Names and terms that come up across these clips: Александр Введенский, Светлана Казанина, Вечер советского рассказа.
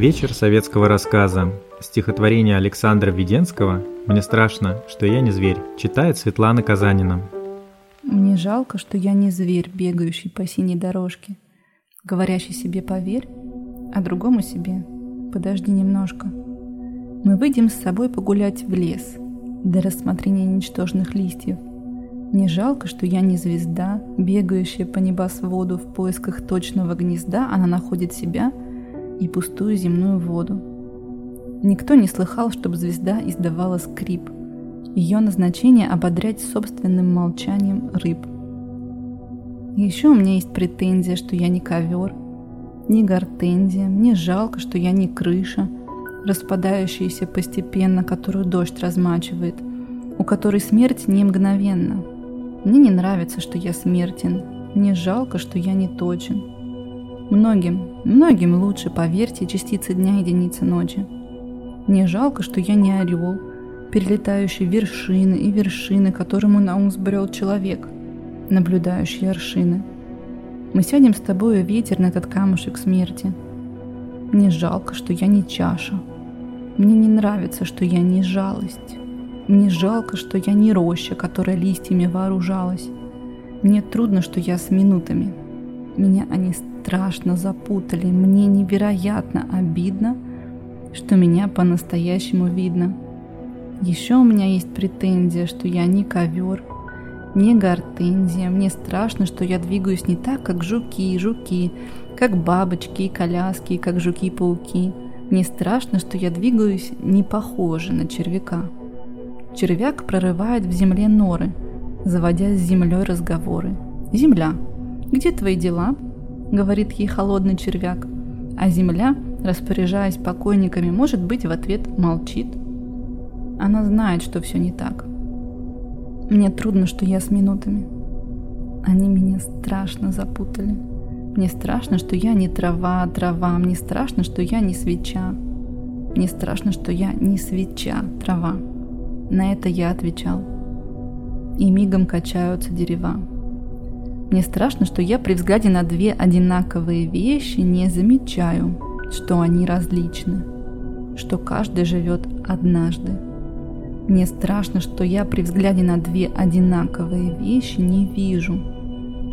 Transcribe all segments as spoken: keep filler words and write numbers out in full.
Вечер советского рассказа. Стихотворение Александра Введенского «Мне страшно, что я не зверь», читает Светлана Казанина. Мне жалко, что я не зверь, бегающий по синей дорожке, говорящий себе поверь, а другому себе подожди немножко. Мы выйдем с собой погулять в лес до рассмотрения ничтожных листьев. Мне жалко, что я не звезда, бегающая по небосводу в поисках точного гнезда, она находит себя и пустую земную воду. Никто не слыхал, чтобы звезда издавала скрип. Ее назначение — ободрять собственным молчанием рыб. Еще у меня есть претензия, что я не ковер, не гортензия, мне жалко, что я не крыша, распадающаяся постепенно, которую дождь размачивает, у которой смерть не мгновенна. Мне не нравится, что я смертен, мне жалко, что я не точен. Многим, многим лучше, поверьте, частицы дня, единицы ночи. Мне жалко, что я не орел, перелетающий вершины и вершины, которому на ум сбрел человек, наблюдающий аршины. Мы сядем с тобой, ветер, на этот камушек смерти. Мне жалко, что я не чаша. Мне не нравится, что я не жалость. Мне жалко, что я не роща, которая листьями вооружалась. Мне трудно, что я с минутами. Меня они страшно запутали, мне невероятно обидно, что меня по-настоящему видно. Еще у меня есть претензия, что я не ковер, не гортензия, мне страшно, что я двигаюсь не так, как жуки и жуки, как бабочки и коляски, как жуки-пауки. Мне страшно, что я двигаюсь не похоже на червяка. Червяк прорывает в земле норы, заводя с землей разговоры. «Земля, где твои дела?» — говорит ей холодный червяк. А земля, распоряжаясь покойниками, может быть, в ответ молчит. Она знает, что все не так. Мне трудно, что я с минутами. Они меня страшно запутали. Мне страшно, что я не трава, трава. Мне страшно, что я не свеча. Мне страшно, что я не свеча, трава. На это я отвечал. И мигом качаются дерева. Мне страшно, что я при взгляде на две одинаковые вещи не замечаю, что они различны, что каждый живет однажды. Мне страшно, что я при взгляде на две одинаковые вещи не вижу,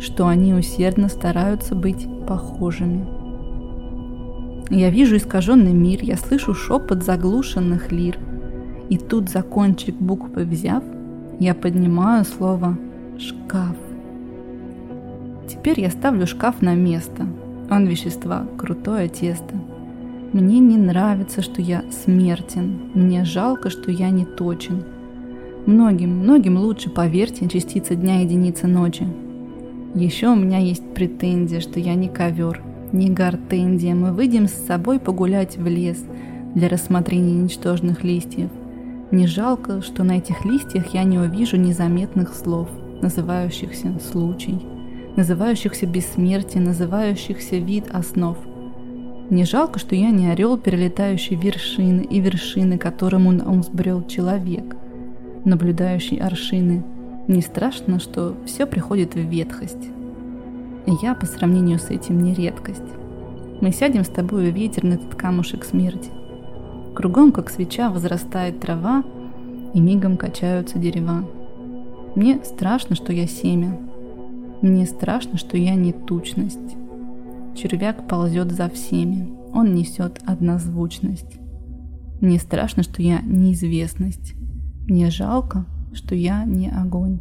что они усердно стараются быть похожими. Я вижу искаженный мир, я слышу шепот заглушенных лир, и тут за кончик буквы взяв, я поднимаю слово «шкаф». Теперь я ставлю шкаф на место. Он вещества, крутое тесто. Мне не нравится, что я смертен. Мне жалко, что я не точен. Многим, многим лучше, поверьте, частица дня, единица ночи. Еще у меня есть претензия, что я не ковер, не гортензия. Мы выйдем с собой погулять в лес для рассмотрения ничтожных листьев. Мне жалко, что на этих листьях я не увижу незаметных слов, называющихся «случай», называющихся бессмертие, называющихся вид основ. Мне жалко, что я не орел, перелетающий вершины и вершины, которому на ум сбрел человек, наблюдающий аршины. Мне страшно, что все приходит в ветхость. И я по сравнению с этим не редкость. Мы сядем с тобой, ветер, на этот камушек смерти. Кругом, как свеча, возрастает трава, и мигом качаются дерева. Мне страшно, что я семя. Мне страшно, что я не тучность. Червяк ползет за всеми, он несет однозвучность. Мне страшно, что я неизвестность. Мне жалко, что я не огонь.